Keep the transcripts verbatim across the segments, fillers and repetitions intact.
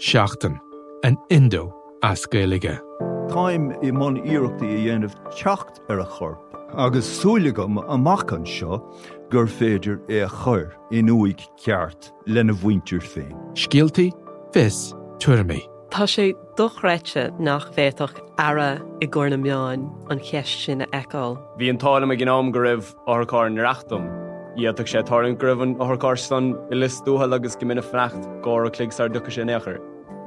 seachtain an Indo as Gaeilge. Time I mon iarachtaí a dhéanamh teacht ar a chur, agus súlagam amachán seo gur féidir é a chur in uaidh ceart lena bhaintear féin. Scialtaí fis tuirmí. Tá sé dochreite nach bhéadach ara I Gurnameán an cheist sin a eáil. Bhí an tálam a gnáim go raibh orcáir na reachtam. Iadach sé tarn gribhan orcáir san I list dúhall agus gomina fneacht gáir a cligh sar ducha sin éachar.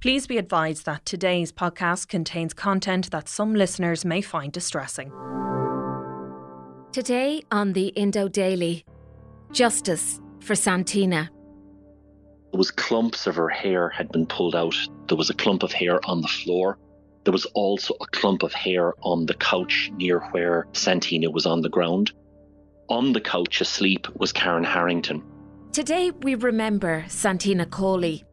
Please be advised that today's podcast contains content that some listeners may find distressing. Today on the Indo Daily, justice for Santina. There was clumps of her hair had been pulled out. There was a clump of hair on the floor. There was also a clump of hair on the couch near where Santina was on the ground. On the couch asleep was Karen Harrington. Today we remember Santina Cawley,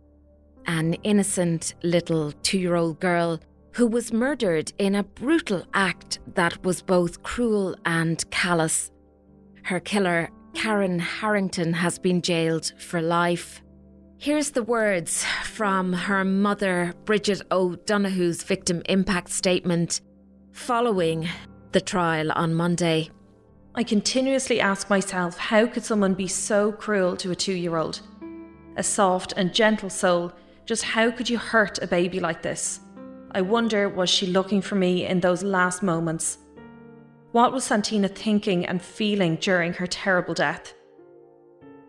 an innocent little two-year-old girl who was murdered in a brutal act that was both cruel and callous. Her killer, Karen Harrington, has been jailed for life. Here's the words from her mother, Bridget O'Donoghue's victim impact statement following the trial on Monday. I continuously ask myself, how could someone be so cruel to a two-year-old? A soft and gentle soul. Just how could you hurt a baby like this? I wonder, was she looking for me in those last moments? What was Santina thinking and feeling during her terrible death?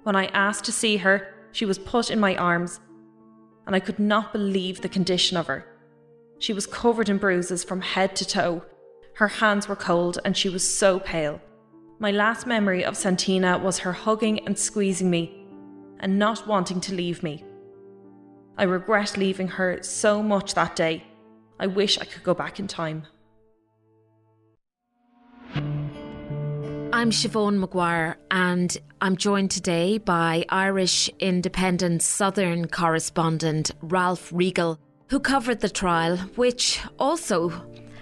When I asked to see her, she was put in my arms, and I could not believe the condition of her. She was covered in bruises from head to toe. Her hands were cold and she was so pale. My last memory of Santina was her hugging and squeezing me and not wanting to leave me. I regret leaving her so much that day. I wish I could go back in time. I'm Siobhan Maguire, and I'm joined today by Irish Independent Southern correspondent Ralph Riegel, who covered the trial, which also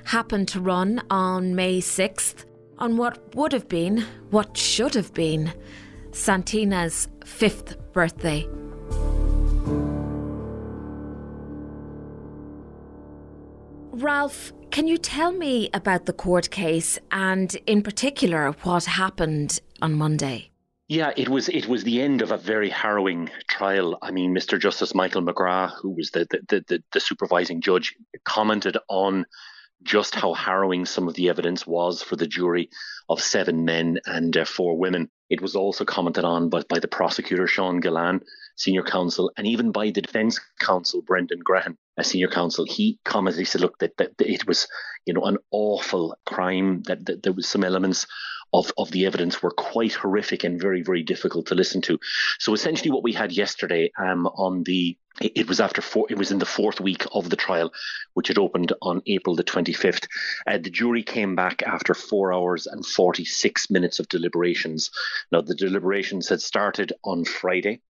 happened to run on May sixth, on what would have been, what should have been, Santina's fifth birthday. Ralph, can you tell me about the court case and in particular what happened on Monday? Yeah, it was it was the end of a very harrowing trial. I mean, Mister Justice Michael McGrath, who was the the, the, the supervising judge, commented on just how harrowing some of the evidence was for the jury of seven men and uh, four women. It was also commented on by, by the prosecutor, Sean Gallan, senior counsel, and even by the defence counsel, Brendan Graham, a senior counsel. He commented, he said, look, that, that, that it was, you know, an awful crime, that, that there was some elements of, of the evidence were quite horrific and very, very difficult to listen to. So essentially what we had yesterday um, on the, it, it was after four, it was in the fourth week of the trial, which had opened on April the twenty-fifth. Uh, the jury came back after four hours and forty-six minutes of deliberations. Now, the deliberations had started on Friday.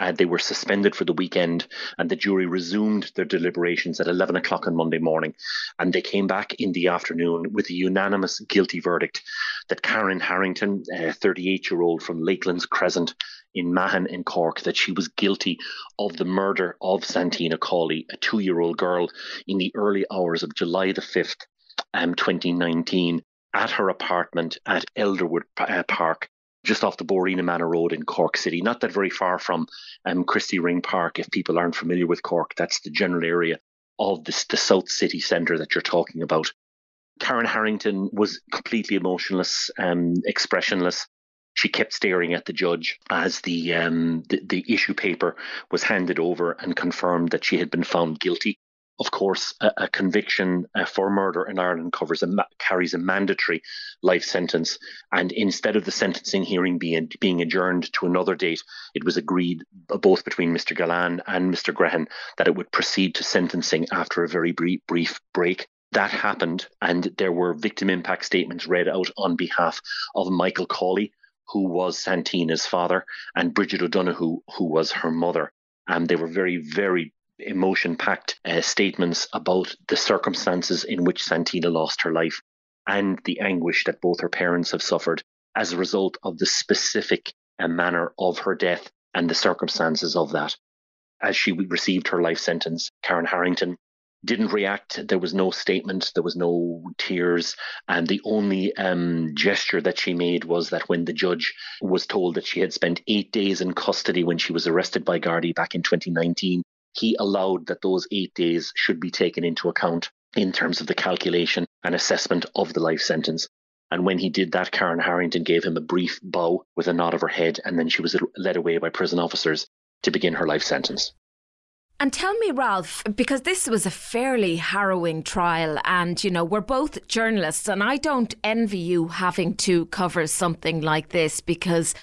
Uh, they were suspended for the weekend, and the jury resumed their deliberations at eleven o'clock on Monday morning. And they came back in the afternoon with a unanimous guilty verdict that Karen Harrington, a thirty-eight-year-old from Lakelands Crescent in Mahon in Cork, that she was guilty of the murder of Santina Cawley, a two-year-old girl, in the early hours of July the fifth, um, twenty nineteen, at her apartment at Elderwood uh, Park, just off the Borina Manor Road in Cork City, not that very far from um, Christie Ring Park. If people aren't familiar with Cork, that's the general area of this, the South City centre that you're talking about. Karen Harrington was completely emotionless, um, expressionless. She kept staring at the judge as the, um, the the issue paper was handed over and confirmed that she had been found guilty Of course, a, a conviction uh, for murder in Ireland covers a ma- carries a mandatory life sentence. And instead of the sentencing hearing being being adjourned to another date, it was agreed both between Mister Gallan and Mister Graham that it would proceed to sentencing after a very brief, brief break. That happened, and there were victim impact statements read out on behalf of Michael Cawley, who was Santina's father, and Bridget O'Donoghue, who was her mother. And they were very, very emotion-packed uh, statements about the circumstances in which Santina lost her life and the anguish that both her parents have suffered as a result of the specific uh, manner of her death and the circumstances of that. As she received her life sentence, Karen Harrington didn't react. There was no statement. There was no tears. And the only um, gesture that she made was that when the judge was told that she had spent eight days in custody when she was arrested by Gardaí back in twenty nineteen, he allowed that those eight days should be taken into account in terms of the calculation and assessment of the life sentence. And when he did that, Karen Harrington gave him a brief bow with a nod of her head, and then she was led away by prison officers to begin her life sentence. And tell me, Ralph, because this was a fairly harrowing trial and, you know, we're both journalists and I don't envy you having to cover something like this, because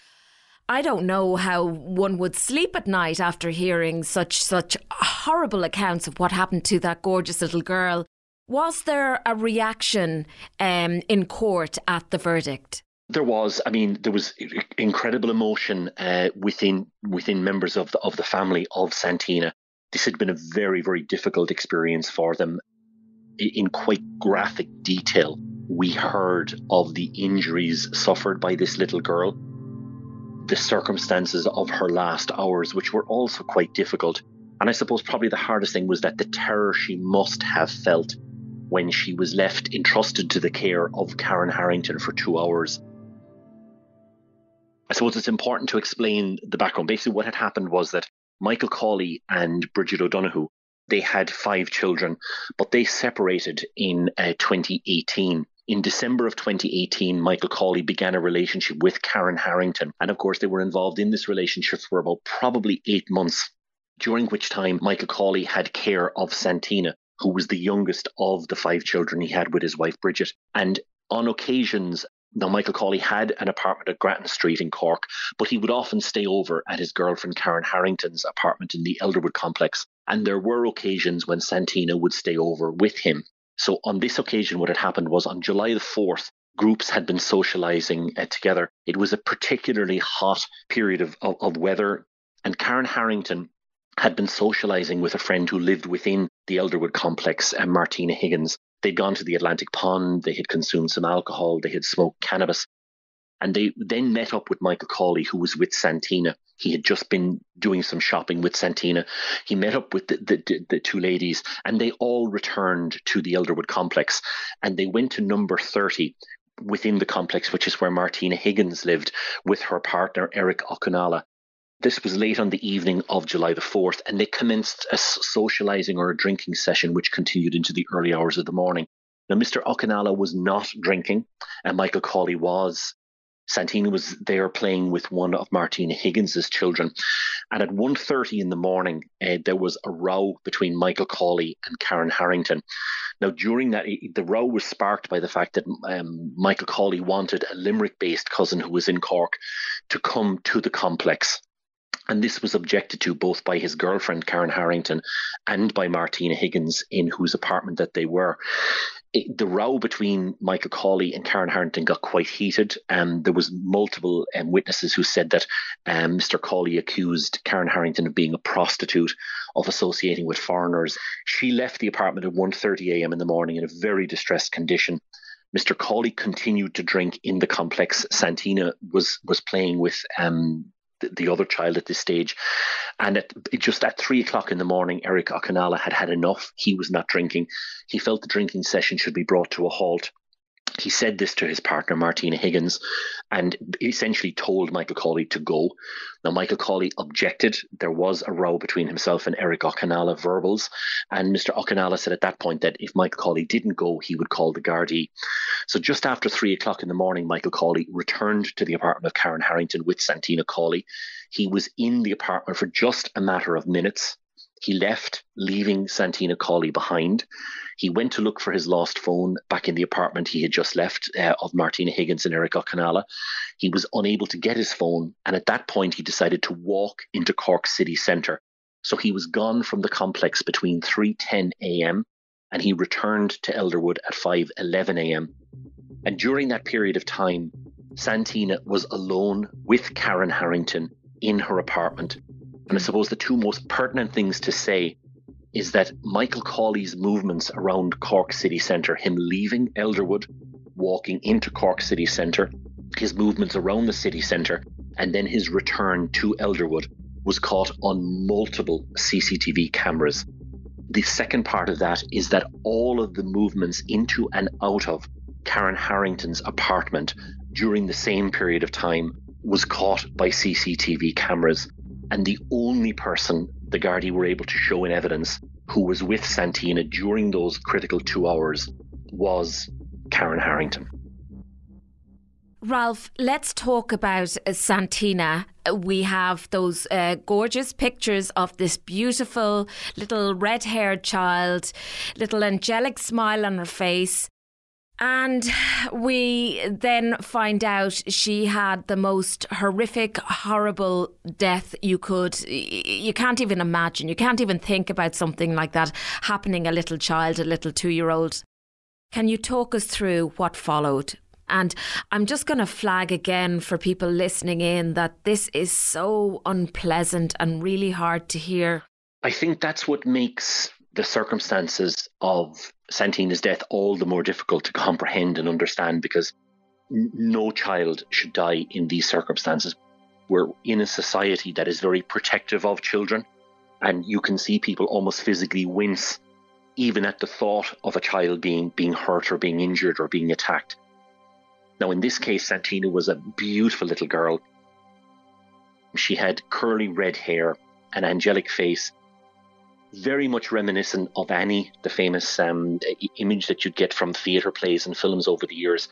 I don't know how one would sleep at night after hearing such, such horrible accounts of what happened to that gorgeous little girl. Was there a reaction um, in court at the verdict? There was, I mean, there was incredible emotion uh, within within members of the, of the family of Santina. This had been a very, very difficult experience for them. In quite graphic detail, we heard of the injuries suffered by this little girl, the circumstances of her last hours, which were also quite difficult. And I suppose probably the hardest thing was that the terror she must have felt when she was left entrusted to the care of Karen Harrington for two hours. I suppose it's important to explain the background. Basically, what had happened was that Michael Cawley and Bridget O'Donoghue, they had five children, but they separated in uh, twenty eighteen. In December of twenty eighteen, Michael Cawley began a relationship with Karen Harrington. And of course, they were involved in this relationship for about probably eight months, during which time Michael Cawley had care of Santina, who was the youngest of the five children he had with his wife, Bridget. And on occasions, now, Michael Cawley had an apartment at Grattan Street in Cork, but he would often stay over at his girlfriend Karen Harrington's apartment in the Elderwood complex. And there were occasions when Santina would stay over with him. So on this occasion, what had happened was on July the fourth, groups had been socializing uh, together. It was a particularly hot period of, of, of weather. And Karen Harrington had been socializing with a friend who lived within the Elderwood complex, uh, Martina Higgins. They'd gone to the Atlantic Pond, they had consumed some alcohol, they had smoked cannabis, and they then met up with Michael Cawley, who was with Santina. He had just been doing some shopping with Santina. He met up with the, the, the two ladies, and they all returned to the Elderwood complex, and they went to number thirty within the complex, which is where Martina Higgins lived with her partner, Eric Okanala. This was late on the evening of July the fourth, and they commenced a socializing or a drinking session, which continued into the early hours of the morning. Now, Mister Okanala was not drinking, and Michael Cawley was. Santina was there playing with one of Martina Higgins's children. And at one thirty in the morning, uh, there was a row between Michael Cawley and Karen Harrington. Now, during that, the row was sparked by the fact that um, Michael Cawley wanted a Limerick-based cousin who was in Cork to come to the complex. And this was objected to both by his girlfriend, Karen Harrington, and by Martina Higgins, in whose apartment that they were. It, the row between Michael Cawley and Karen Harrington got quite heated. Um, there was multiple um, witnesses who said that um, Mister Cawley accused Karen Harrington of being a prostitute, of associating with foreigners. She left the apartment at one thirty a.m. in the morning in a very distressed condition. Mister Cawley continued to drink in the complex. Santina was was playing with Um, the other child at this stage. And at, just at three o'clock in the morning, Eric Okanala had had enough. He was not drinking. He felt the drinking session should be brought to a halt. He said this to his partner, Martina Higgins, and essentially told Michael Cawley to go. Now, Michael Cawley objected. There was a row between himself and Eric Okanala, verbals. And Mister Okanala said at that point that if Michael Cawley didn't go, he would call the Gardaí. So just after three o'clock in the morning, Michael Cawley returned to the apartment of Karen Harrington with Santina Cawley. He was in the apartment for just a matter of minutes. He left, leaving Santina Cawley behind. He went to look for his lost phone back in the apartment he had just left uh, of Martina Higgins and Eric Okanala. He was unable to get his phone, and at that point he decided to walk into Cork city centre. So he was gone from the complex between three ten a.m. and he returned to Elderwood at five eleven a.m. And during that period of time, Santina was alone with Karen Harrington in her apartment. And I suppose the two most pertinent things to say is that Michael Cawley's movements around Cork city centre, him leaving Elderwood, walking into Cork city centre, his movements around the city centre, and then his return to Elderwood was caught on multiple C C T V cameras. The second part of that is that all of the movements into and out of Karen Harrington's apartment during the same period of time was caught by C C T V cameras. And the only person the Gardaí were able to show in evidence who was with Santina during those critical two hours was Karen Harrington. Ralph, let's talk about uh, Santina. We have those uh, gorgeous pictures of this beautiful little red-haired child, little angelic smile on her face. And we then find out she had the most horrific, horrible death you could, you can't even imagine. You can't even think about something like that happening a little child, a little two-year-old. Can you talk us through what followed? And I'm just going to flag again for people listening in that this is so unpleasant and really hard to hear. I think that's what makes the circumstances of Santina's death all the more difficult to comprehend and understand, because n- no child should die in these circumstances. We're in a society that is very protective of children, and you can see people almost physically wince even at the thought of a child being being hurt or being injured or being attacked. Now, in this case, Santina was a beautiful little girl. She had curly red hair, an angelic face, very much reminiscent of Annie, the famous um, image that you'd get from theatre plays and films over the years.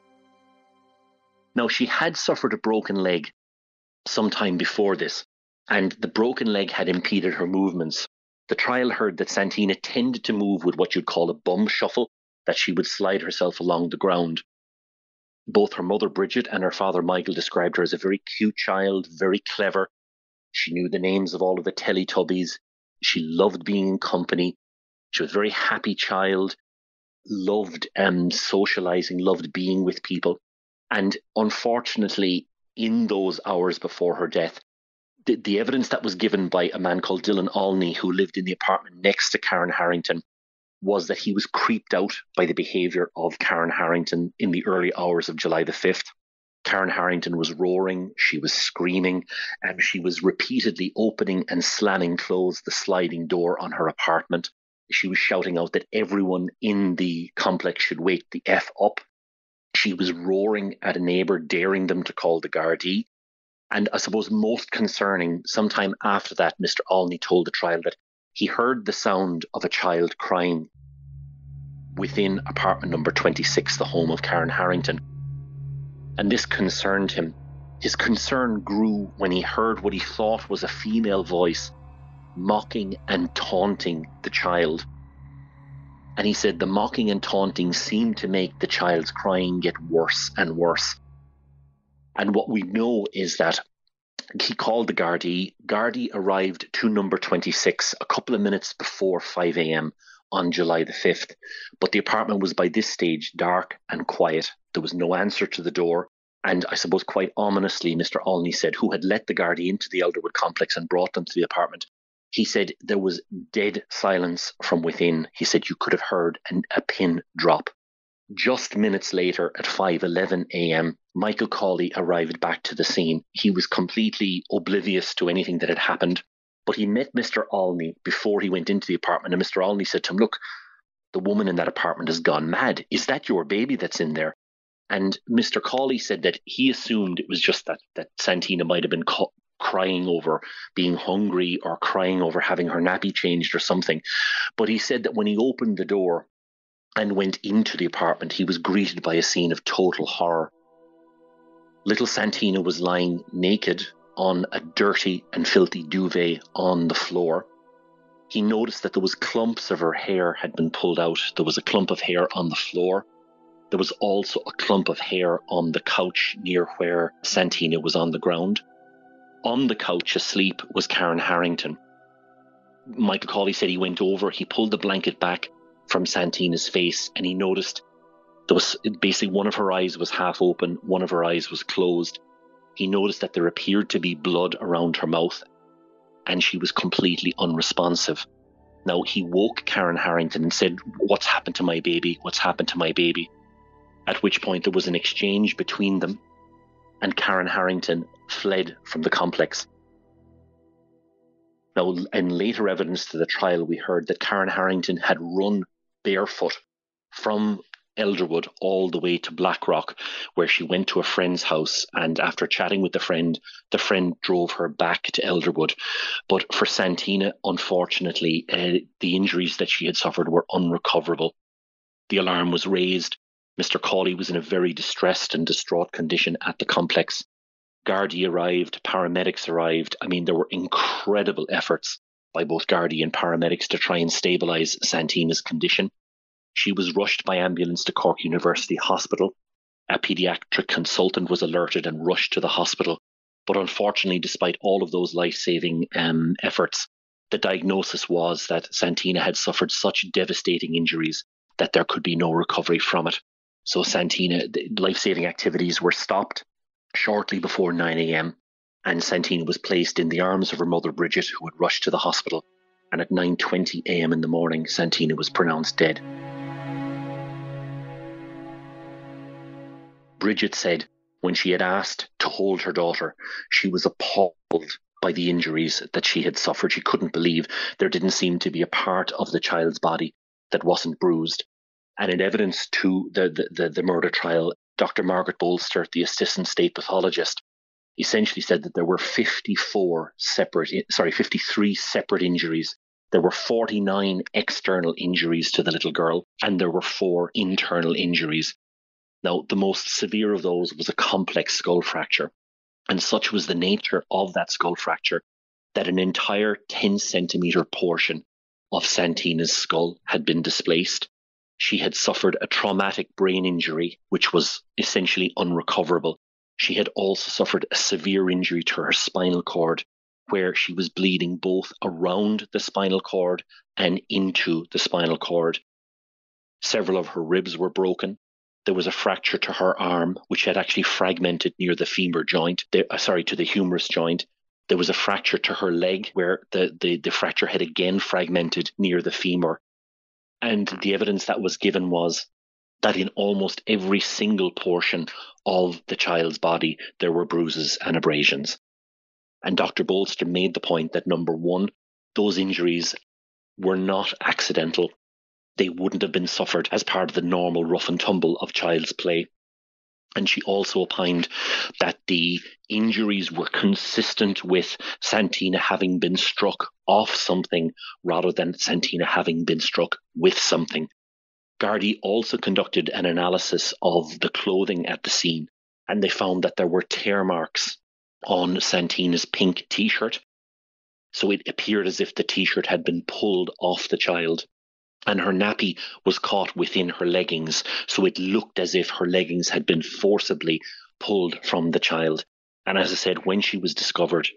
Now, she had suffered a broken leg sometime before this, and the broken leg had impeded her movements. The trial heard that Santina tended to move with what you'd call a bum shuffle, that she would slide herself along the ground. Both her mother, Bridget, and her father, Michael, described her as a very cute child, very clever. She knew the names of all of the Teletubbies. She loved being in company. She was a very happy child, loved um, socializing, loved being with people. And unfortunately, in those hours before her death, the, the evidence that was given by a man called Dylan Olney, who lived in the apartment next to Karen Harrington, was that he was creeped out by the behaviour of Karen Harrington in the early hours of July the fifth. Karen Harrington was roaring, she was screaming, and she was repeatedly opening and slamming closed the sliding door on her apartment. She was shouting out that everyone in the complex should wake the F up. She was roaring at a neighbour, daring them to call the Gardaí. And I suppose most concerning, sometime after that, Mister Olney told the trial that he heard the sound of a child crying within apartment number twenty-six, the home of Karen Harrington. And this concerned him. His concern grew when he heard what he thought was a female voice mocking and taunting the child. And he said the mocking and taunting seemed to make the child's crying get worse and worse. And what we know is that he called the Gardaí. Gardaí arrived to number twenty-six a couple of minutes before five a.m. on July the fifth. But the apartment was by this stage dark and quiet. There was no answer to the door. And I suppose quite ominously, Mister Olney said, who had let the Gardaí into the Elderwood complex and brought them to the apartment, he said there was dead silence from within. He said you could have heard an, a pin drop. Just minutes later, at five eleven a.m., Michael Cawley arrived back to the scene. He was completely oblivious to anything that had happened, but he met Mister Olney before he went into the apartment, and Mister Olney said to him, look, the woman in that apartment has gone mad. Is that your baby that's in there? And Mister Cawley said that he assumed it was just that, that Santina might have been ca- crying over being hungry or crying over having her nappy changed or something. But he said that when he opened the door and went into the apartment, he was greeted by a scene of total horror. Little Santina was lying naked on a dirty and filthy duvet on the floor. He noticed that there was clumps of her hair had been pulled out. There was a clump of hair on the floor. There was also a clump of hair on the couch near where Santina was on the ground. On the couch asleep was Karen Harrington. Michael Cawley said he went over, he pulled the blanket back from Santina's face, and he noticed there was basically one of her eyes was half open, one of her eyes was closed. He noticed that there appeared to be blood around her mouth, and she was completely unresponsive. Now, he woke Karen Harrington and said, "What's happened to my baby? What's happened to my baby?" At which point there was an exchange between them, and Karen Harrington fled from the complex. Now, in later evidence to the trial, we heard that Karen Harrington had run barefoot from Elderwood all the way to Blackrock, where she went to a friend's house. And after chatting with the friend, the friend drove her back to Elderwood. But for Santina, unfortunately, uh, the injuries that she had suffered were unrecoverable. The alarm was raised. Mister Cawley was in a very distressed and distraught condition at the complex. Gardaí arrived, paramedics arrived. I mean, there were incredible efforts by both Gardaí and paramedics to try and stabilise Santina's condition. She was rushed by ambulance to Cork University Hospital. A paediatric consultant was alerted and rushed to the hospital. But unfortunately, despite all of those life-saving um, efforts, the diagnosis was that Santina had suffered such devastating injuries that there could be no recovery from it. So Santina, life-saving activities were stopped shortly before nine a.m. and Santina was placed in the arms of her mother Bridget, who had rushed to the hospital, and at nine twenty a.m. in the morning, Santina was pronounced dead. Bridget said when she had asked to hold her daughter, she was appalled by the injuries that she had suffered. She couldn't believe there didn't seem to be a part of the child's body that wasn't bruised. And in evidence to the the, the, the murder trial, Doctor Margaret Bolster, the assistant state pathologist, essentially said that there were fifty-four separate, sorry, fifty-three separate injuries. There were forty-nine external injuries to the little girl, and there were four internal injuries. Now, the most severe of those was a complex skull fracture, and such was the nature of that skull fracture that an entire ten centimetre portion of Santina's skull had been displaced. She had suffered a traumatic brain injury, which was essentially unrecoverable. She had also suffered a severe injury to her spinal cord, where she was bleeding both around the spinal cord and into the spinal cord. Several of her ribs were broken. There was a fracture to her arm, which had actually fragmented near the femur joint, the, uh, sorry, to the humerus joint. There was a fracture to her leg, where the, the, the fracture had again fragmented near the femur. And the evidence that was given was that in almost every single portion of the child's body, there were bruises and abrasions. And Doctor Bolster made the point that, number one, those injuries were not accidental. They wouldn't have been suffered as part of the normal rough and tumble of child's play. And she also opined that the injuries were consistent with Santina having been struck off something rather than Santina having been struck with something. Gardaí also conducted an analysis of the clothing at the scene, and they found that there were tear marks on Santina's pink T-shirt. So it appeared as if the T-shirt had been pulled off the child. And her nappy was caught within her leggings, so it looked as if her leggings had been forcibly pulled from the child. And as I said, when she was discovered,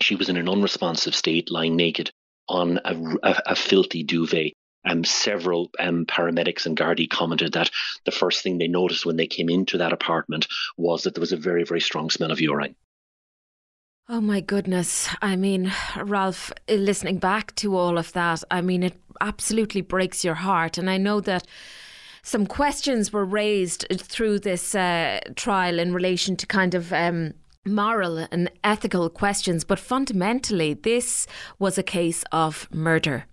she was in an unresponsive state, lying naked on a, a, a filthy duvet. Um, several um, paramedics and Gardaí commented that the first thing they noticed when they came into that apartment was that there was a very, very strong smell of urine. Oh my goodness. I mean, Ralph, listening back to all of that, I mean, it absolutely breaks your heart. And I know that some questions were raised through this uh, trial in relation to kind of um, moral and ethical questions. But fundamentally, this was a case of murder.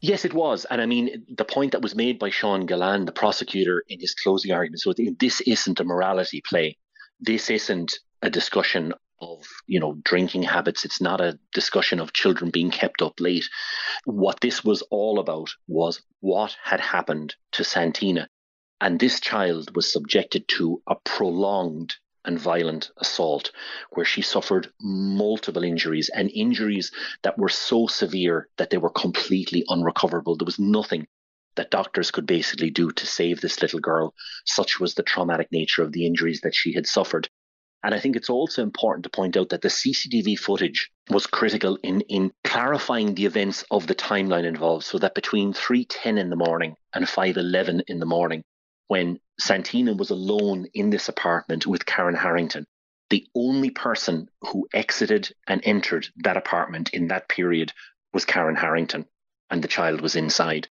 Yes, it was. And I mean, the point that was made by Sean Gallan, the prosecutor, in his closing argument, so this isn't a morality play. This isn't a discussion of, you know, drinking habits. It's not a discussion of children being kept up late. What this was all about was what had happened to Santina. And this child was subjected to a prolonged and violent assault, where she suffered multiple injuries, and injuries that were so severe that they were completely unrecoverable. There was nothing that doctors could basically do to save this little girl. Such was the traumatic nature of the injuries that she had suffered. And I think it's also important to point out that the C C T V footage was critical in, in clarifying the events of the timeline involved, so that between three ten in the morning and five eleven in the morning, when Santina was alone in this apartment with Karen Harrington, the only person who exited and entered that apartment in that period was Karen Harrington, and the child was inside.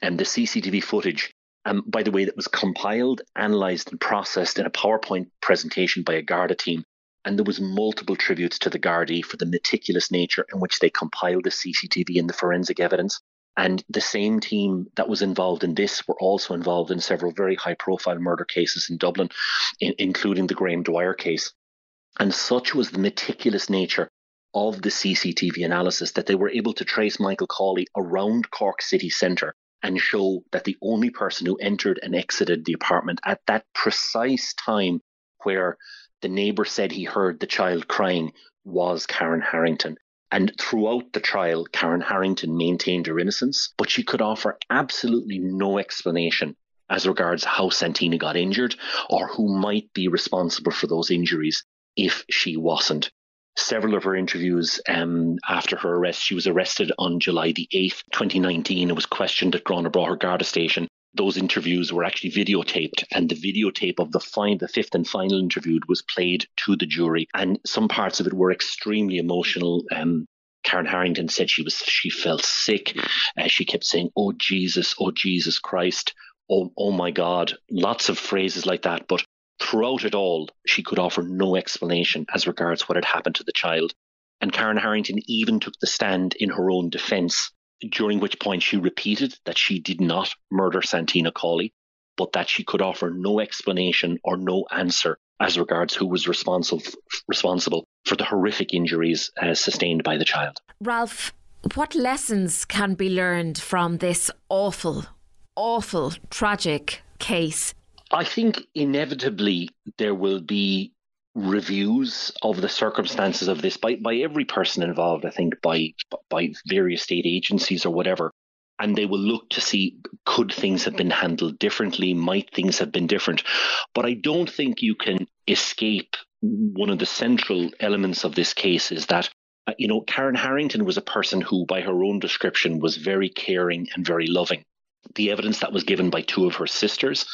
And the C C T V footage, um, by the way, that was compiled, analysed and processed in a PowerPoint presentation by a Garda team. And there was multiple tributes to the Gardaí for the meticulous nature in which they compiled the C C T V and the forensic evidence. And the same team that was involved in this were also involved in several very high-profile murder cases in Dublin, in, including the Graham Dwyer case. And such was the meticulous nature of the C C T V analysis that they were able to trace Michael Cawley around Cork city centre and show that the only person who entered and exited the apartment at that precise time where the neighbour said he heard the child crying was Karen Harrington. And throughout the trial, Karen Harrington maintained her innocence, but she could offer absolutely no explanation as regards how Santina got injured or who might be responsible for those injuries if she wasn't. Several of her interviews um, after her arrest, she was arrested on July the eighth, twenty nineteen, and was questioned at Gurranabraher Garda Station. Those interviews were actually videotaped, and the videotape of the, fine, the fifth and final interview was played to the jury. And some parts of it were extremely emotional. Um, Karen Harrington said she was she felt sick. Uh, she kept saying, "Oh, Jesus, oh, Jesus Christ, oh, oh, my God." Lots of phrases like that, but throughout it all, she could offer no explanation as regards what had happened to the child. And Karen Harrington even took the stand in her own defence, during which point she repeated that she did not murder Santina Cawley, but that she could offer no explanation or no answer as regards who was responsible responsible for the horrific injuries uh, sustained by the child. Ralph, what lessons can be learned from this awful, awful, tragic case? I think inevitably there will be reviews of the circumstances of this by, by every person involved, I think, by by various state agencies or whatever. And they will look to see, could things have been handled differently? Might things have been different? But I don't think you can escape one of the central elements of this case is that, uh, you know, Karen Harrington was a person who, by her own description, was very caring and very loving. The evidence that was given by two of her sisters,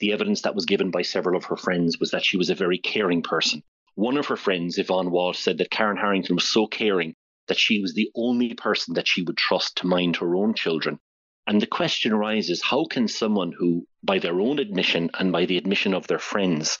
the evidence that was given by several of her friends, was that she was a very caring person. One of her friends, Yvonne Walsh, said that Karen Harrington was so caring that she was the only person that she would trust to mind her own children. And the question arises, how can someone who, by their own admission and by the admission of their friends,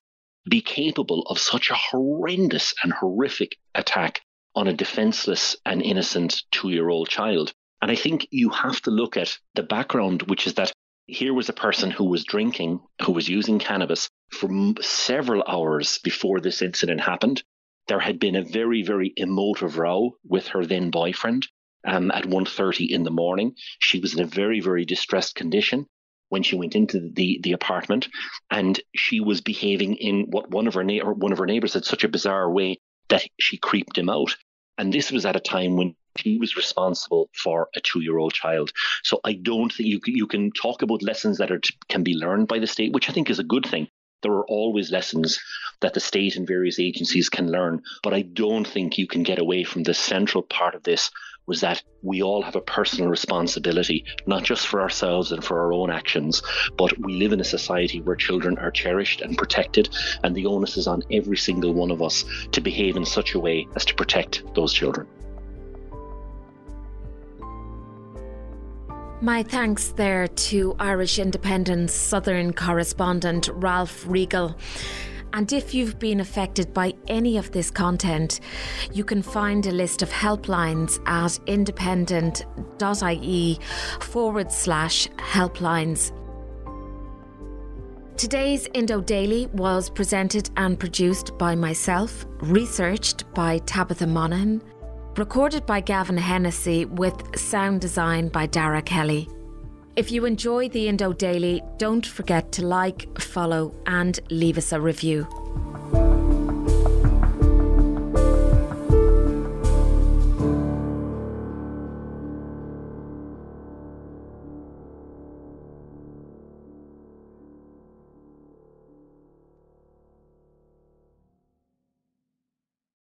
be capable of such a horrendous and horrific attack on a defenseless and innocent two-year-old child? And I think you have to look at the background, which is that here was a person who was drinking, who was using cannabis for several hours before this incident happened. There had been a very, very emotive row with her then boyfriend um, at one thirty in the morning. She was in a very, very distressed condition when she went into the, the apartment, and she was behaving in what one of her na- or one of her neighbours had such a bizarre way that she creeped him out. And this was at a time when he was responsible for a two-year-old child. So I don't think you, you can talk about lessons that are, can be learned by the state, which I think is a good thing. There are always lessons that the state and various agencies can learn. But I don't think you can get away from the central part of this, was that we all have a personal responsibility, not just for ourselves and for our own actions, but we live in a society where children are cherished and protected, and the onus is on every single one of us to behave in such a way as to protect those children. My thanks there to Irish Independent's Southern correspondent Ralph Riegel. And if you've been affected by any of this content, you can find a list of helplines at independent.ie forward slash helplines. Today's Indo Daily was presented and produced by myself, researched by Tabitha Monaghan, recorded by Gavin Hennessy, with sound design by Dara Kelly. If you enjoy the Indo Daily, don't forget to like, follow and leave us a review.